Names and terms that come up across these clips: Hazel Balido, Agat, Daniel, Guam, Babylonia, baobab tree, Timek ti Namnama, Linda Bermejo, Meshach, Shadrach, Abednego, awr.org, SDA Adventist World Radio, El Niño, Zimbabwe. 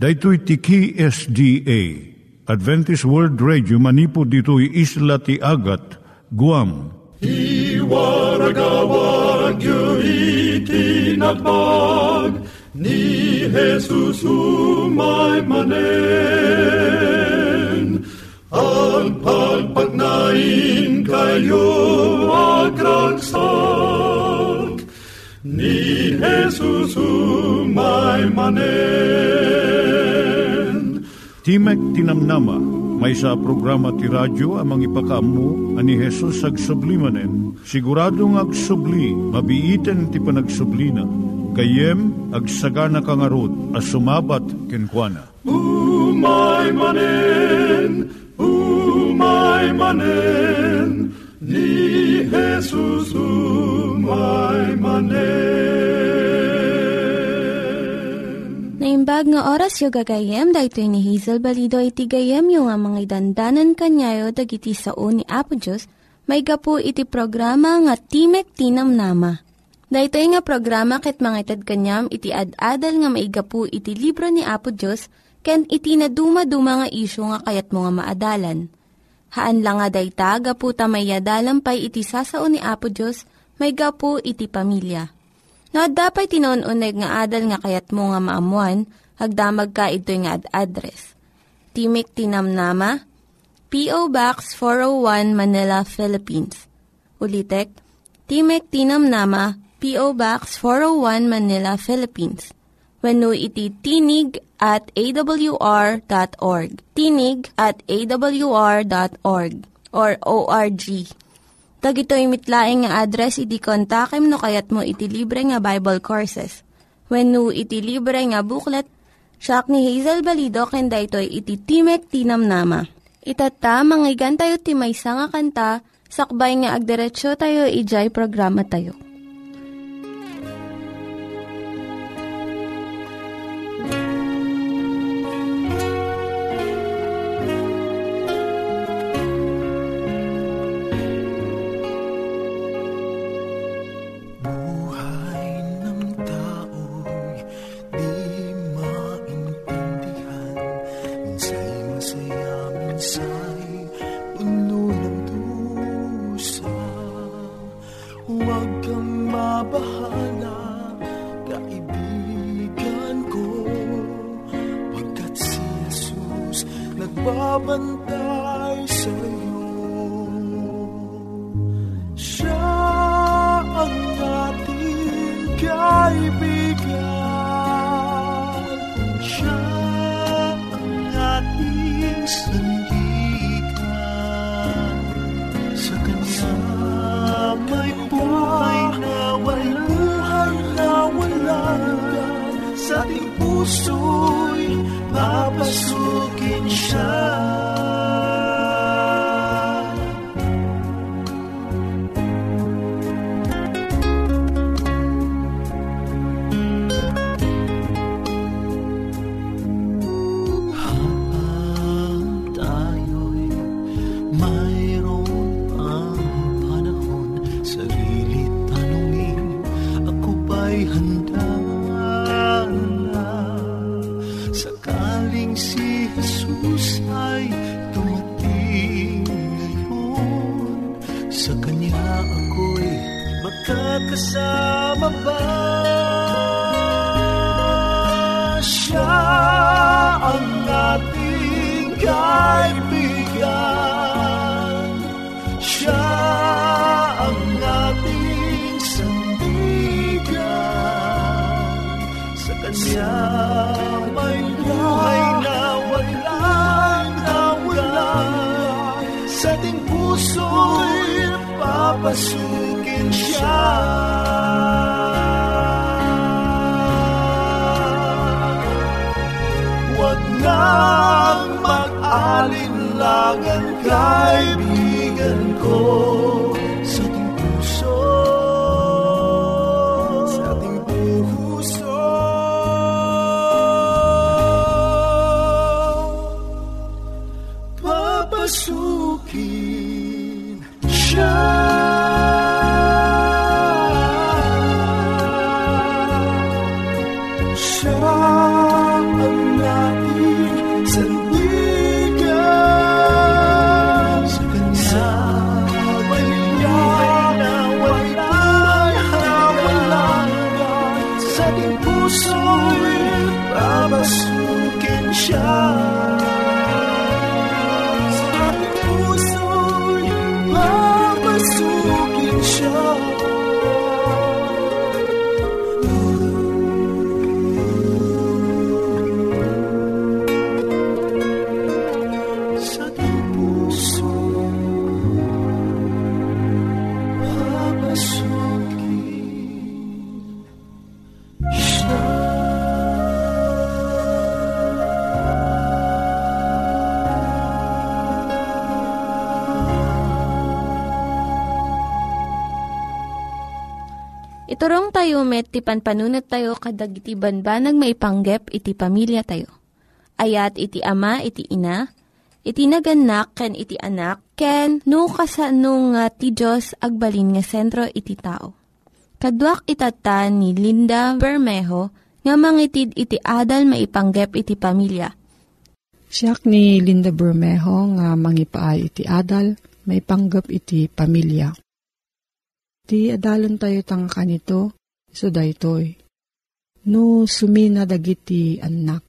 Daitui tiki SDA Adventist World Radio manipud ditoy isla ti Agat, Guam. I waragawag yu itinatpag ni Jesus umay manen. Ang pagpagnain kayo agkansak ni Jesus umay manen. Timek ti Namnama maysa programa ti radyo amang ipakaammo ani Jesus agsublimanen. Siguradong agsubli mabiiten ti panagsublina kayem agsagana kangarod a sumabat kenkuana. Umay manen ni Jesus umay manen. Naimbag nga oras yung gagayem, dahito ni Hazel Balido iti gagayem yung nga mga dandanan kanyayo dag iti sao ni Apo Diyos, may gapu iti programa nga Timek ti Namnama. Dahito nga programa ket mangited kanyam iti ad-adal nga may gapu iti libro ni Apo Diyos, ken iti na dumaduma nga isyo nga kayat mga maadalan. Haan lang nga dayta, gapu tamayadalampay iti sao ni Apo Diyos, may gapu iti pamilya. No, dapay tinon-uneg nga adal nga kayat mo nga maamuan, hagdamag ka ito'y nga address. Timek ti Namnama, P.O. Box 401 Manila, Philippines. Ulitek, Timek ti Namnama, P.O. Box 401 Manila, Philippines. Wenno iti tinig@awr.org. Tinig@awr.org or ORG. Tag ito'y mitlaing nga address, iti kontakem no kayat mo iti libre nga Bible Courses. Wenno iti libre nga booklet, siya ni Hazel Balido, kenda ito'y iti Timek ti Namnama. Itata, manggigan tayo timaysa nga kanta, sakbay nga agderetsyo tayo, ijay programa tayo. Kasama ba siya ang ating kaibigan? Siya ang ating sandigan. Sa kanya may buhay na walang kawalan. Sa ating puso'y papasukin siya. Huwag nang mag-alinlangan, kaibigan ko, sa ating puso, sa ating puso. Papasukin siya. Siya ang Iturong tayo met, ti panpanunat tayo kadag iti banbanag maipanggep iti pamilya tayo. Ayat iti ama, iti ina, iti naganak, ken iti anak, ken no kasano nga ti Diyos agbalin nga sentro iti tao. Kaduak itatan ni Linda Bermejo nga mangitid iti adal maipanggep iti pamilya. Siak ni Linda Bermejo nga mangipaay iti adal maipanggep iti pamilya. Di adalan tayo tangka nito, so daytoy. No sumina dagiti anak.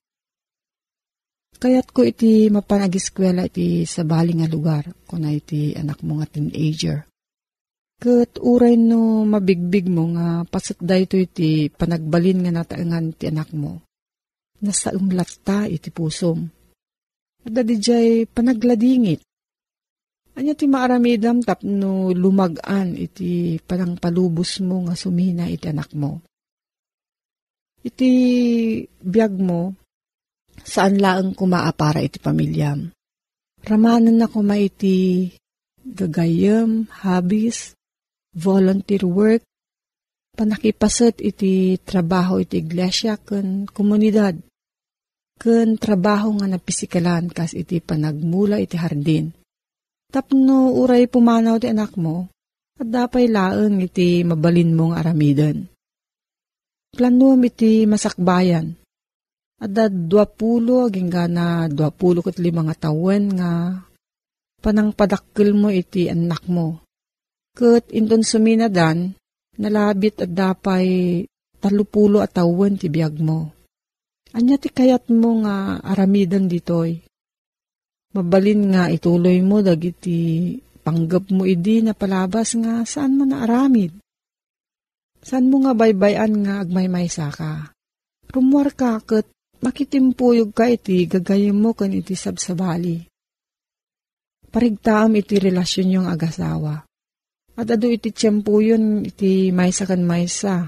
Kaya't ko iti mapanagiskwela iti sa bali nga lugar, kuna iti anak mo nga teenager. Kat uray no mabigbig mo nga pasat daytoy iti panagbalin nga nataangan iti anak mo. Nasa umlat ta iti pusom. At dadijay panagladingit. Anya ti maaramidam tapno lumagaan iti parang palubos mo nga sumina iti anak mo. Iti biyag mo, saan laang kumaapara iti pamilyam. Ramanan na kuma iti gagayam, habis, volunteer work, panakipasat iti trabaho iti iglesia ken komunidad, ken trabaho nga napisikalan kas iti panagmula iti hardin. Tapno uray pumanaw ti anak mo, at dapay laeng iti mabalin mong aramidan. Planuam iti masakbayan, at 20 ginggana 25 nga tawen nga panangpadakkel mo iti anak mo. Ket indon suminadan, nalabit at dapay 30 at tawen ti biag mo. Anya ti kayat mo nga aramidan ditoy. Mabalin nga ituloy mo dagiti panggap mo idi na palabas nga saan mo naaramid. Saan mo nga baybayan nga agmaymaysa ka. Rumwar ka ket makitimpuyog ka iti gagayem mo ken iti sabsabali. Parigtaam iti relasyon yung agasawa. At adu iti tiyempuyon iti maysa kan maysa.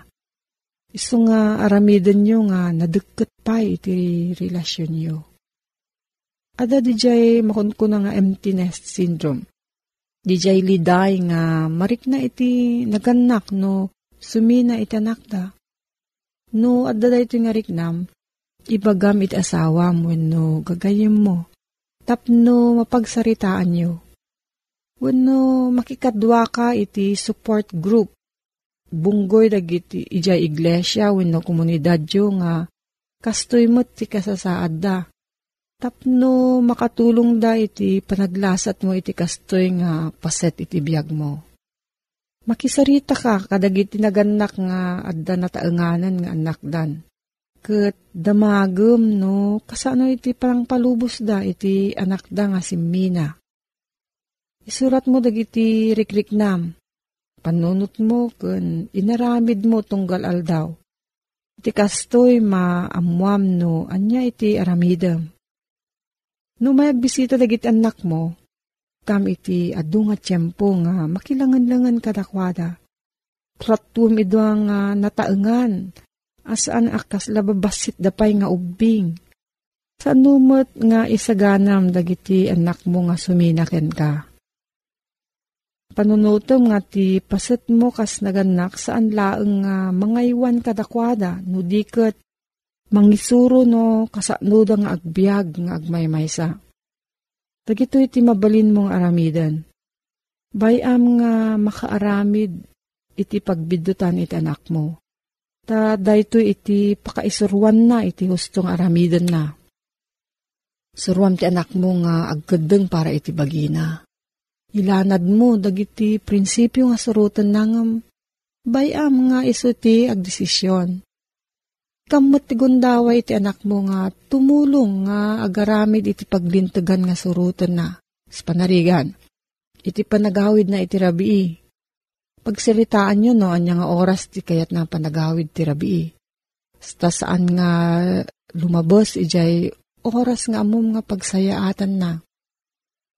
Isu nga aramiden nyo nga nadeket pa iti relasyon nyo. Ada dijay makunkuna nga empty nest syndrome. Dijay liday nga marik na iti naganak no sumina iti anak da. No adda daytoy nga riknam, ibagam iti asawa wenno gagayem mo. Tapno mapagsaritaan yo. Wenno makikadwa ka iti support group. Bunggoy dagiti ijay iglesia wenno komunidad yo nga kastoy met ti kasasaad da. Tapno makatulong da iti panaglasat mo iti kastoy nga paset iti biag mo. Makisarita ka kadag iti naganak nga adda nataenganan nga anak dan. Ket damagem no kasano iti parang palubos da iti anak da nga simmina. Isurat mo dagiti rikriknam. Panunot mo ken inaramid mo tunggal aldaw. Iti kastoy maamuam no anya iti aramidem. No mayagbisita dagiti anak mo, kam iti adu nga tiyempo nga makilangan-langan kadakwada. Tratum idu nga nataengan, asaan akas lababasit dapay nga ubbing. Saan numot nga isaganam dagiti anak mo nga suminaken ka. Panunutom nga ti paset mo kas naganak saan laeng nga mangaywan kadakwada no diket mangisuro no kasanoda nga agbiag nga agmaymaysa. Dagito iti mabalin mong aramidan. Bayam nga makaaramid iti pagbidutan iti anak mo. Ta dayto iti pakaisurwan na iti hustong aramidan na. Surwam ti anak mo nga agkedeng para iti bagina. Ilanad mo dagiti prinsipyo nga surutan nangam. Bayam nga isu ti agdesisyon. Kamot ti gundaway iti anak mo nga tumulong nga agaramid iti paglintegan nga surutan na sa panarigan. Iti panagawid na iti rabii. Pagsiritaan nyo no, anya nga oras ti kayat na panagawid ti rabii. Sta saan nga lumabos ijay oras nga amom nga pagsayaatan na.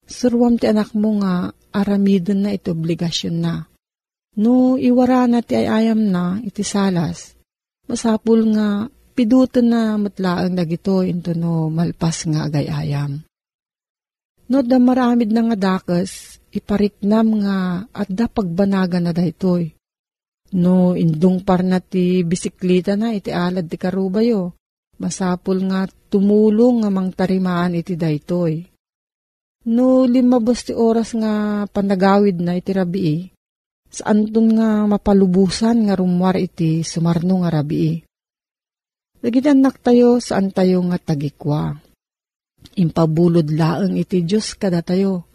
Surwam ti anak mo nga aramidon na iti obligasyon na. No iwara na ti ayayam na iti salas. Masapul nga, piduto na matlaang dagito into no malpas nga agayayam. No da maramid na nga dakas, ipariknam nga at da pagbanaga na daytoy. No, indong parna ti bisikleta na iti alad ti karubayo. Masapul nga tumulong nga mangtarimaan iti daytoy. No, limabas ti oras nga panagawid na iti rabii. Saan ton nga mapalubusan nga rumwar iti sumarno nga rabii. Nagitanak tayo saan tayo nga tagikwa. Impabulod laeng iti Diyos kada tayo.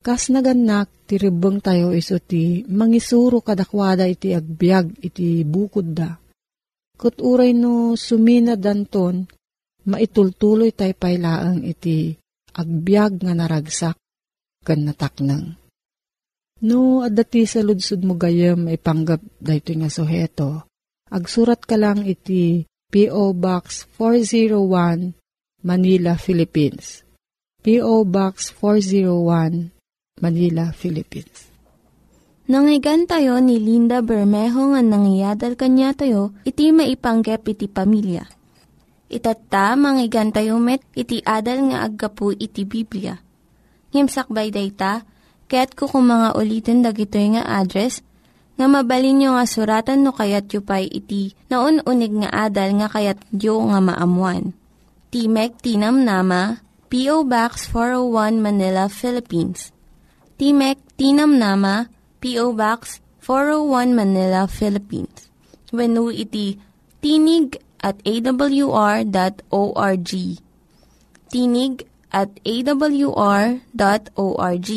Kas naganak ti ribeng tayo iso ti mangisuro kadakwada iti agbyag iti bukod da. Ket uray no suminad anton maitultuloy tay paylaeng iti agbyag nga naragsak ken nataknang. No adda ti saludsod mo gayem ipanggap daytoy nga suheto. Agsurat ka lang iti PO Box 401 Manila, Philippines. PO Box 401 Manila, Philippines. Nangyigan tayo ni Linda Bermejo nga nangyadal kanya tayo, iti maipanggep iti pamilya. Itatta, mangyigan tayo met, iti adal nga aggapu iti Biblia. Ngimsakbay dayta, kaya't kukumanga ulitin dagito nga address, nga mabalin nyo nga suratan no kayat yu pa'y iti naun-unig nga adal nga kayat yu nga maamuan. Timek ti Namnama, P.O. Box 401 Manila, Philippines. Timek ti Namnama, P.O. Box 401 Manila, Philippines. Wenno iti tinig@awr.org. Tinig@awr.org.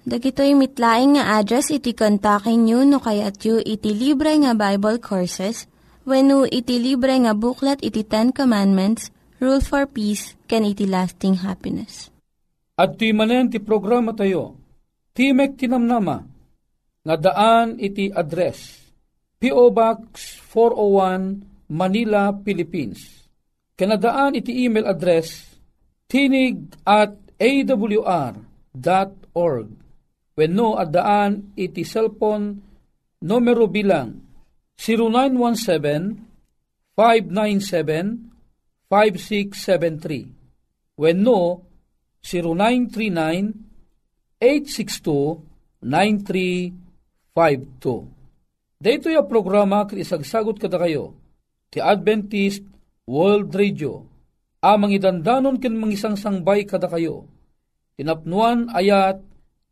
Dagitoy mitlaing nga address iti kontaken nyo no kayat yu iti libre nga Bible Courses. Wenno iti libre nga buklat iti Ten Commandments, Rule for Peace, ken iti lasting happiness. At ti manen ti programa tayo. Timek ti Namnama, nga daan iti address, P.O. Box 401, Manila, Philippines. Kanadaan iti email address, tinig@awr.org. Wenno addaan iti cellphone numero bilang 0917-597-5673. Wenno 0939-862-9352. Daytoy a programa ket isagsagot kada kayo ti Adventist World Radio. Amang idandanon ken mangisangsangbay kada kayo. Tinapnuan ayat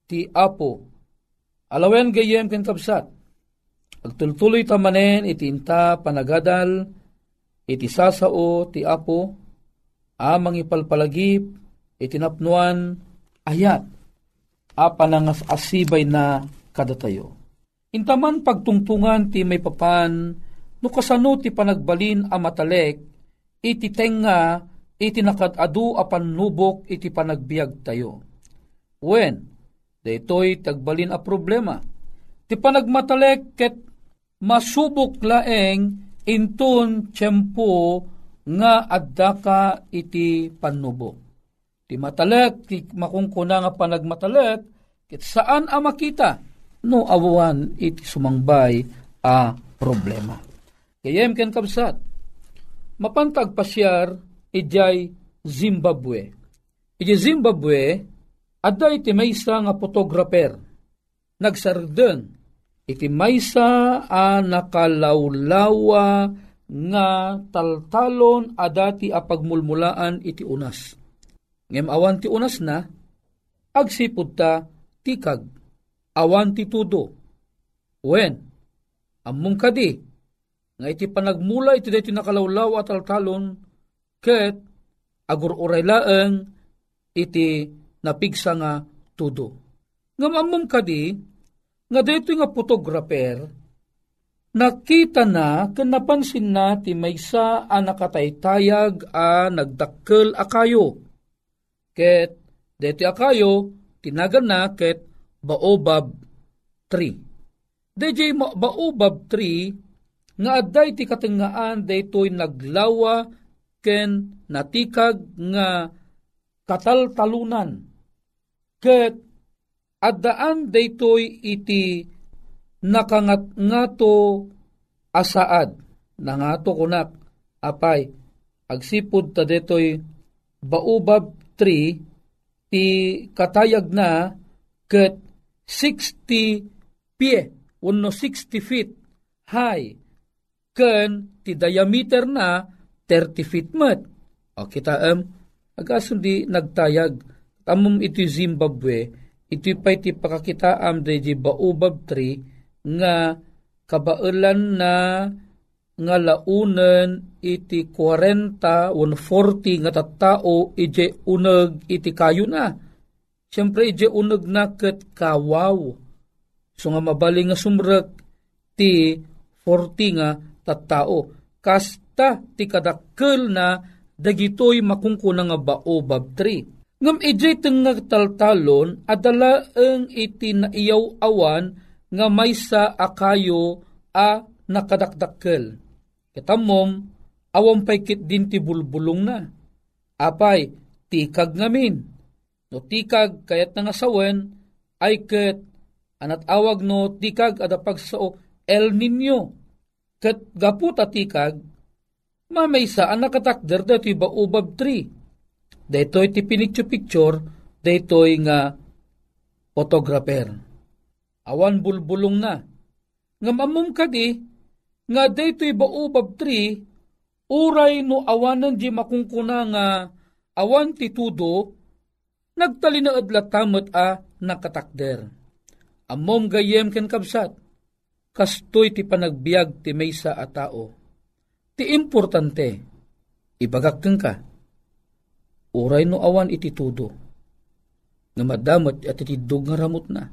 ti Apo. Alawen gayem ken tapsat. Agtultuloy ta manen iti inta panagadal iti sasao ti Apo. Amang ipalpalagip iti napnuan ayat a panangasasibay na kada tayo. Intaman pagtungtungan ti may papan, no kasano ti panagbalin a matalek, iti tenga, iti nakadadu a panubok, iti panagbiag tayo. Wen, daytoy tagbalin a problema, ti panagmatalek ket masubok laeng inton tiyempo nga addaka iti panubok. Ti matalek, ti makungkuna nga panagmatalek, ket saan a makita, no awan iti sumangbay a problema. Kayem ken kabsat, mapantag pasyar, ijay Zimbabwe. Ijay Zimbabwe, aday iti maysa nga photographer, nagsarden, iti maysa a nakalawlawa nga taltalon adati a pagmulmulaan iti unas. Ngem awan ti unas na, agsipud ta tikag, awan ti tudo. Wen, ammong kadi, nga iti panagmula iti daytoy nakalawlaw at altalon, ket agururay laeng iti napigsa nga tudo. Ngem ammong kadi, nga daytoy nga photographer, nakita na ken napansin na ti maysa a nakataytayag a nagdakkel a kayo. Ket deti akayo tinagan na ket baobab tree. Dejay baobab tree nga adday ti katengaan daytoy naglawa ken natikag nga kataltalunan. Ket addaan daytoy iti nakangatngato asaad nangato kunak apay agsipud ta daytoy baobab tree, ti katayag na ket 60 pie unno 60 feet high, ken ti diameter na 30 feet met. O kita agasundi nagtayag, tamum iti Zimbabwe, iti pa'y ti pakakita di baobab tree, nga kabailan na nga launen iti 40 140 nga tattao ije uneg iti kayo na. Siyempre ije uneg na ket kawaw. So nga mabaling nga sumrek ti 40 nga tattao. Kasta ti kadakkel na dagitoy makungkuna nga baobab tree. Ngam ije tengag taltalon adala ang iti naiyaw awan nga maysa akayo a nakadakdakkel. Katamom, awang paikit din ti bulbulong na. Apay, tikag ngamin. No tikag, kayat na ngasawen, ay ket, anat awag no tikag adapagsao El Niño. Ket gaputa tikag, mamaysa ang nakatakder da ti baobab tree. Daytoy ti pinicture-picture, daytoy nga photographer. Awan bulbulong na. Ngamamum kadi, nga daytoy baobab tree, uray no awanan di makungkuna nga awan titudo, nagtalinaad latamat a nakatakder. Amom gayem ken kabsat, kastoy ti panagbiag ti maysa a tao. Ti importante, ibagakeng ka, uray no awan ititudo, nga madamat at itidog nga ramot na.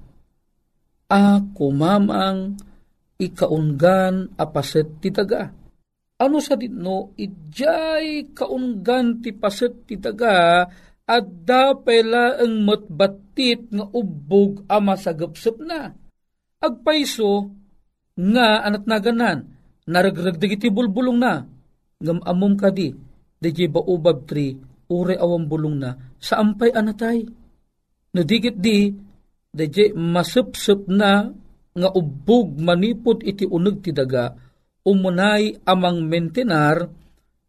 Kumamang ikaunggan apaset titaga. Ano sa ditno, ijay kaunggan ti paset titaga at dapela ang matbatit nga ubog ama sa gapsep na. Agpaiso nga anat naganan, naragregdeg iti bulbulong na. Ngam amom kadi, diji baobab tree, ure awang bulong na, sa ampay anatay. Nadigit di, diji masepsep na, nga ubog manipod iti uneg ti daga, umunay amang mentenar,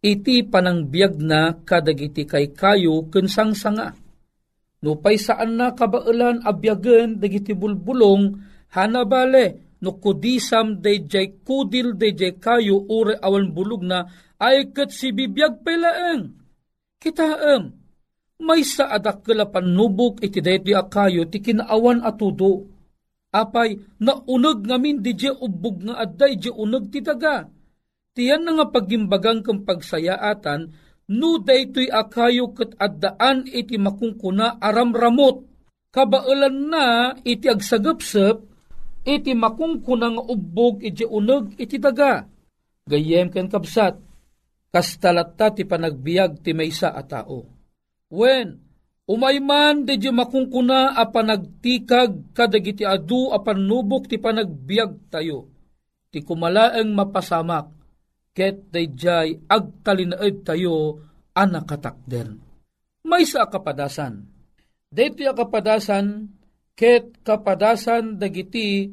iti panangbiag na kadagiti kaykayo kensangsanga. No paisaan na kabailan abyagen dagiti bulbulong, hanabale, no kudisam dayjay kudil dayjay kayo ure awan bulog na, ay ket si bibiyag pelaeng. Kitaem, may sa adakela panubok iti daydi akayo ti kinaawan atudo. Apay, naunag ngamin di je ubog nga aday je unag titaga. Tiyan na nga pagimbagang kang pagsayaatan, no daytoy akayo ket addaan iti makungkuna aramramot. Kabailan na iti agsagapsep, iti makungkuna nga ubog iti unag iti daga. Gayem ken kabsat, kastalata ti panagbiag ti maysa a tao. Wen, umayman di makungkuna a panagtikag kadagiti adu a panubok ti panagbiag tayo. Ti kumalaeng mapasamak, ket dayjay agtalinaed tayo a nakatakder. Maysa a kapadasan. Daytoy a kapadasan, ket kapadasan dagiti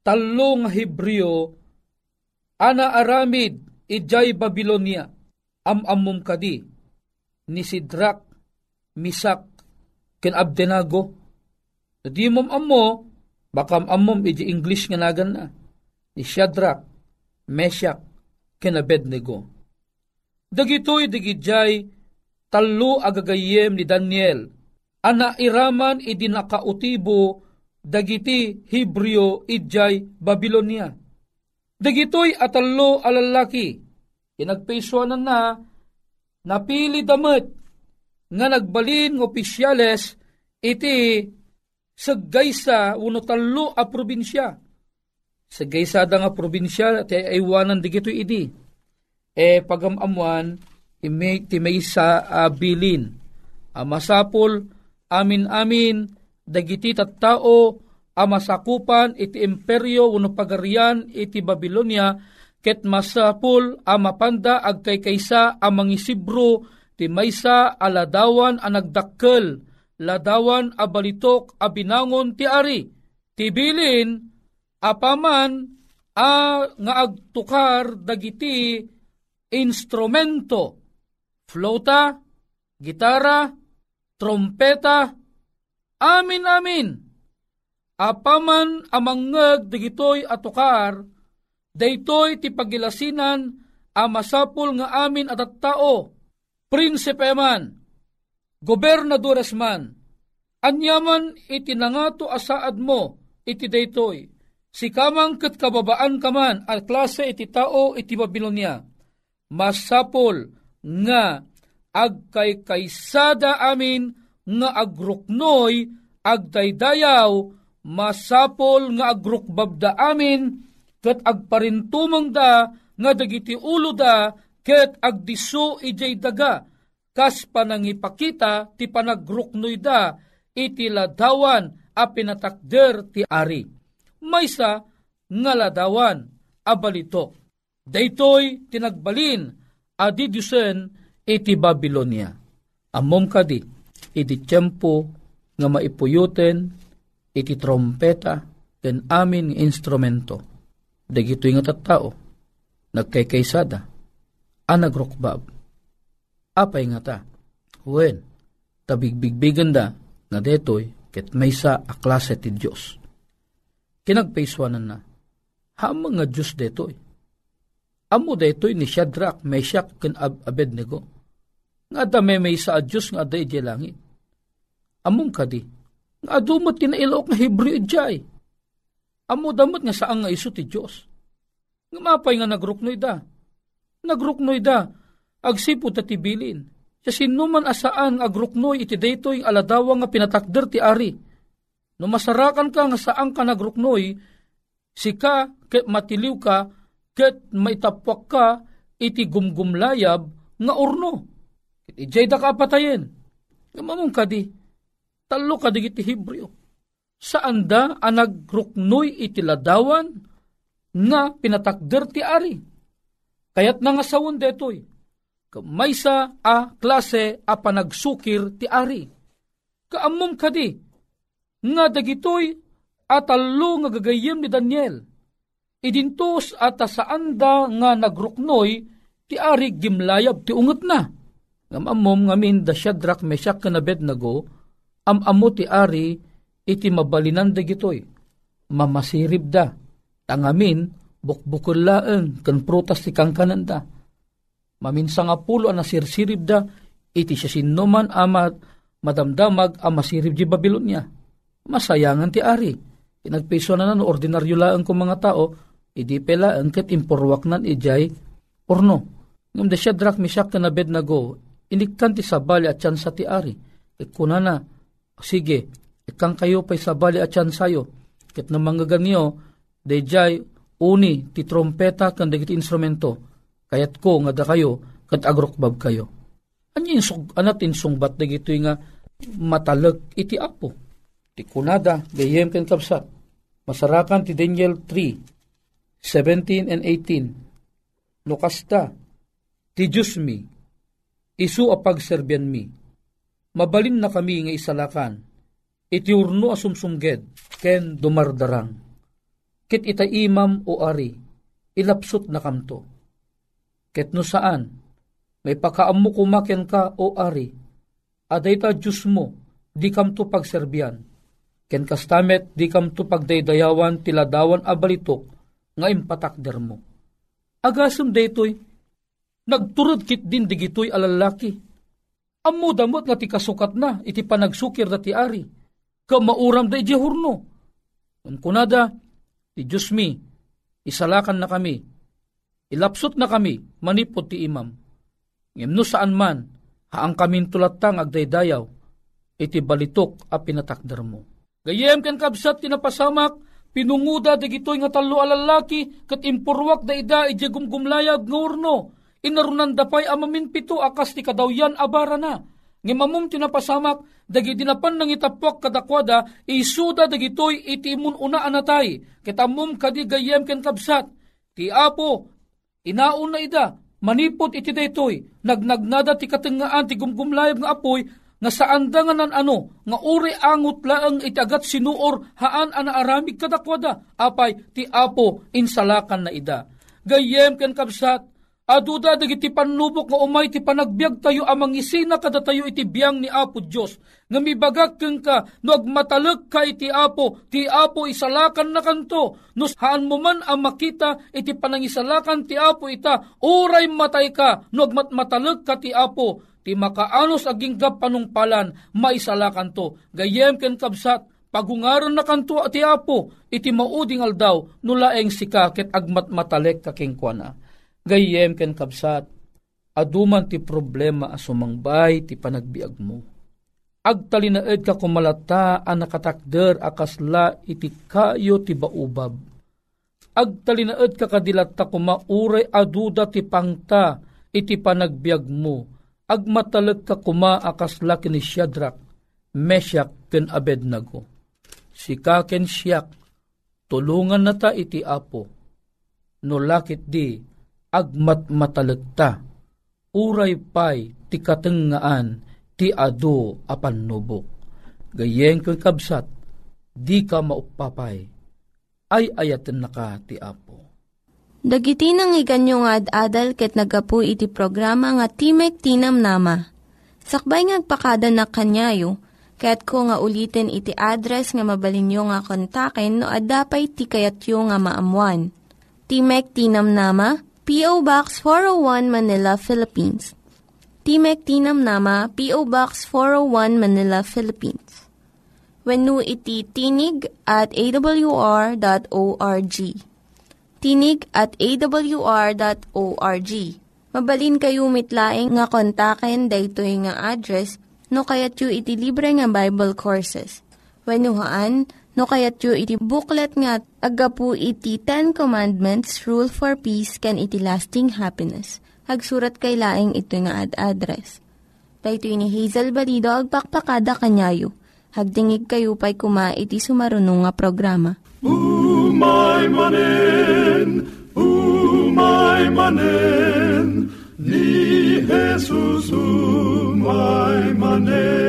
tallo nga Hebreo ana aramid ijay Babylonia. Am-amum kadi ni Shadrach, Meshach ken Abednego. Di mom ammo, bakam ammom iji English nga nagan na. Ni Shadrach, Meshach ken Abednego. Dagitoy digijay tallo agagayem ni Daniel. Ana iraman idi nakautibo dagiti Hebreo ijay Babylonia. Dagitoy atallo alalaki. Kinagpesuanan na napili damet nga nagbalin ng opisyales iti saggaysa uno tallo a probinsya. Saggaysa da nga probinsya ti aywanan digito idi. Pagamamuan ti maysa abilin. Masapol amin-amin dagiti tattao amasakupan iti imperyo uno pagarian iti Babylonia ket masapol amapanda agkaykaysa amangisibro ti maysa aladawan a nagdakkel, ladawan a balitok a binangon ti ari. Ti bilin apaman a nga agtukar dagiti instrumento, flauta, gitara, trompeta, amin-amin. Apaman amangeg digitoy atukar, daytoy ti pagilasinan a masapul nga amin at tao, prinsipe man, gobernadores man, anyaman iti nangato asaad mo, iti daytoy, sikamang ket kababaan ka man, at klase iti tao iti Babylonia, masapul nga agkaykaysada amin nga agruknoy, agdaydayaw, masapol nga agrukbabda amin ket agparintumang da nga dagiti ulo da ket agdisu ijay daga kas panangipakita ti panagruknoy da iti ladawan a pinatakder ti ari. Maysa nga ladawan a balito. Daytoy tinagbalin a didusen iti Babylonia. Ammom kadi iti tiempo nga maipuyuten iti trompeta ken amin nga instrumento. Dagitoy nga tattao nagkaykaysada a nagrukbab. Apay nga ta wen tabigbigbigan da na detoy ket maysa a klase ti Dios. Kinagpaiswanan na hamang nga Dios detoy. Amo detoy ni Shadrach, Meshach ken Abednego. Nga da maysa a Dios nga adda ijay langit. Among kadi nga adumot kinailaok nga Hebreo jay. Amo damot nga saan nga isu ti Diyos. Nga mapay nga nagruknoy da. Nagruknoy da. Agsipod na tibilin. Sa sinuman asaan agruknoy iti daytoy aladawa nga pinatakder ti ari. No masarakan ka nga saan ka nagruknoy, sika ket matiliw ka ket maitapwak ka iti gumgumlayab nga urno. Ijay da ka apatayin. Nga mamong kadi. Talo kadigit ti Hebreo. Saan da ang nagruknoy iti ladawan nga pinatakder ti ari. Kaya't nangasawon detoy. Maysa a klase a panagsukir ti ari. Kaammom kadi nga dagitoy at talo nga gagayem ni Daniel. Idintos at saan da nga nagruknoy ti ari gimlayab ti unget na. Ngamammom ngamin da Shadrach, Meshach ken Abednego amamo ti ari iti mabalinan dagitoy mamasirib da tangamin bukbukulaan ken prutas ti kangkanan da maminsa nga pulo a nasirsirib da iti sisinnoman amat madamdamag a masirib di Babylonia masayangan ti ari. Kinagpisuanan na no ordinaryo laeng kum mga tao idi pelaan ket imporwaknan ijay orno ngem da Shadrach, Meshach ken Abednego inikkan ti sabali at tsansa ti ari ikunana. Sige, ikang kayo pa'y sabali at yan sayo. Ket na manggagan niyo, dayjay uni ti trompeta kan dagiti instrumento. Kayat ko nga da kayo, kat agrokbab kayo. Anat insungbat na gito'y nga matalag iti apo. Ti kunada, gayem ken kapsat. Masarakan ti Daniel 3, 17 and 18. Lukasta, ti Diyos mi, isu a pagserbian mi. Mabalin na kami nga isalakan, iti urno a sumsumged, ken dumardarang. Ket ita imam o ari, ilapsot na kamto. Ket no saan, may pakaamu kumaken ka o ari, aday ta Diyos mo, di kamto pagserbian. Ken kastamet, di kamto pagdaydayawan, tiladawan a balitok, nga impatakder mo. Agasem daytoy, nagturod kit din digitoy alalaki, ammo damot nga ti kasukat na iti panagsukir da ti ari ka mauram da iti hurno. Kunada ti Diyos mi isalakan na kami ilapsot na kami manipod ti imam ngem saan man haang kamin tulatang agdaydayaw iti balitok a pinatakder mo. Gayem ken kabsat tinapasamak pinunguda dagitoy nga talo a lalaki ket impurwak da ida iti gumgumlayag nga urno. Inarunan dapay amamin pito akas ti kadawyan abara na. Ngimamum tinapasamak, dagi dinapan nang itapwak kadakwada, isuda dagitoy iti imununa anatay. Kitamum kadi gayem ken kabsat, ti apo, inauna ida, manipot iti daytoy, nagnagnada ti katengaan ti gumgumlayab nga apoy, nga saan danganan ano, nga uri angot laeng iti agat sinuor, haan anaaramig kadakwada, apay ti apo insalakan na ida. Gayem ken kabsat, Aduda dagiti panubok nga umay ti panagbiag tayo amang isina kada tayo iti biyang ni Apo Dios. Nga mibagak ken ka no agmatalek ka iti Apo isalakan na kanto. No haan mo man ang makita iti panangisalakan ti Apo ita, uray matay ka no agmatmatalek ka ti Apo. Ti makaanos aging gap panungpalan maisalakan to. Gayem ken kabsat pagungaron na kanto ti Apo iti maudingal daw no laeng sika ket agmatmatalek ka kengkuana. Gayem ken kabsat, aduman ti problema a sumangbay ti panagbiag mo. Agtalinaed ka kumalata a nakatakder akasla iti kayo ti baobab. Agtalinaed ka kadilata kumauray aduda ti pangta iti panagbiag mo. Agmatalek ka kuma akasla ken Shadrach, Meshach ken Abednego. Sika ken siak, tulungan nata iti Apo. No lakit di, agmatmatalekta, uray pay ti katengaan ti adu a pannubok. Gayeng ko'y kabsat, di ka maupapay, ay ayaten na ka ti Apo. Dagiti nangyiganyo nga ad-adal ket nagapu iti programa nga Timek ti Namnama. Sakbay ngagpakada na kanyayo, kaya't ko nga ulitin iti address nga mabalinyo nga kontaken no ad-dapay ti kayatyo nga maamuan. Timek ti Namnama, P.O. Box 401 Manila, Philippines. Timek ti Namnama, P.O. Box 401 Manila, Philippines. Wenno iti tinig at awr.org. Tinig at awr.org. Mabalin kayo mitlaing nga kontaken daytoy nga address no kayatyo iti libre nga Bible Courses. Wenno haan, no kayatyo iti booklet nga agapu iti 10 Commandments, Rule for Peace, can iti lasting happiness. Hagsurat kay laing ito nga ad-address. Dayto ni Hazel Balido, agpakpakada kanyayo. Hagdingig kayo pa'y kuma iti sumarunong nga programa. Umay manen, ni Jesus umay manen.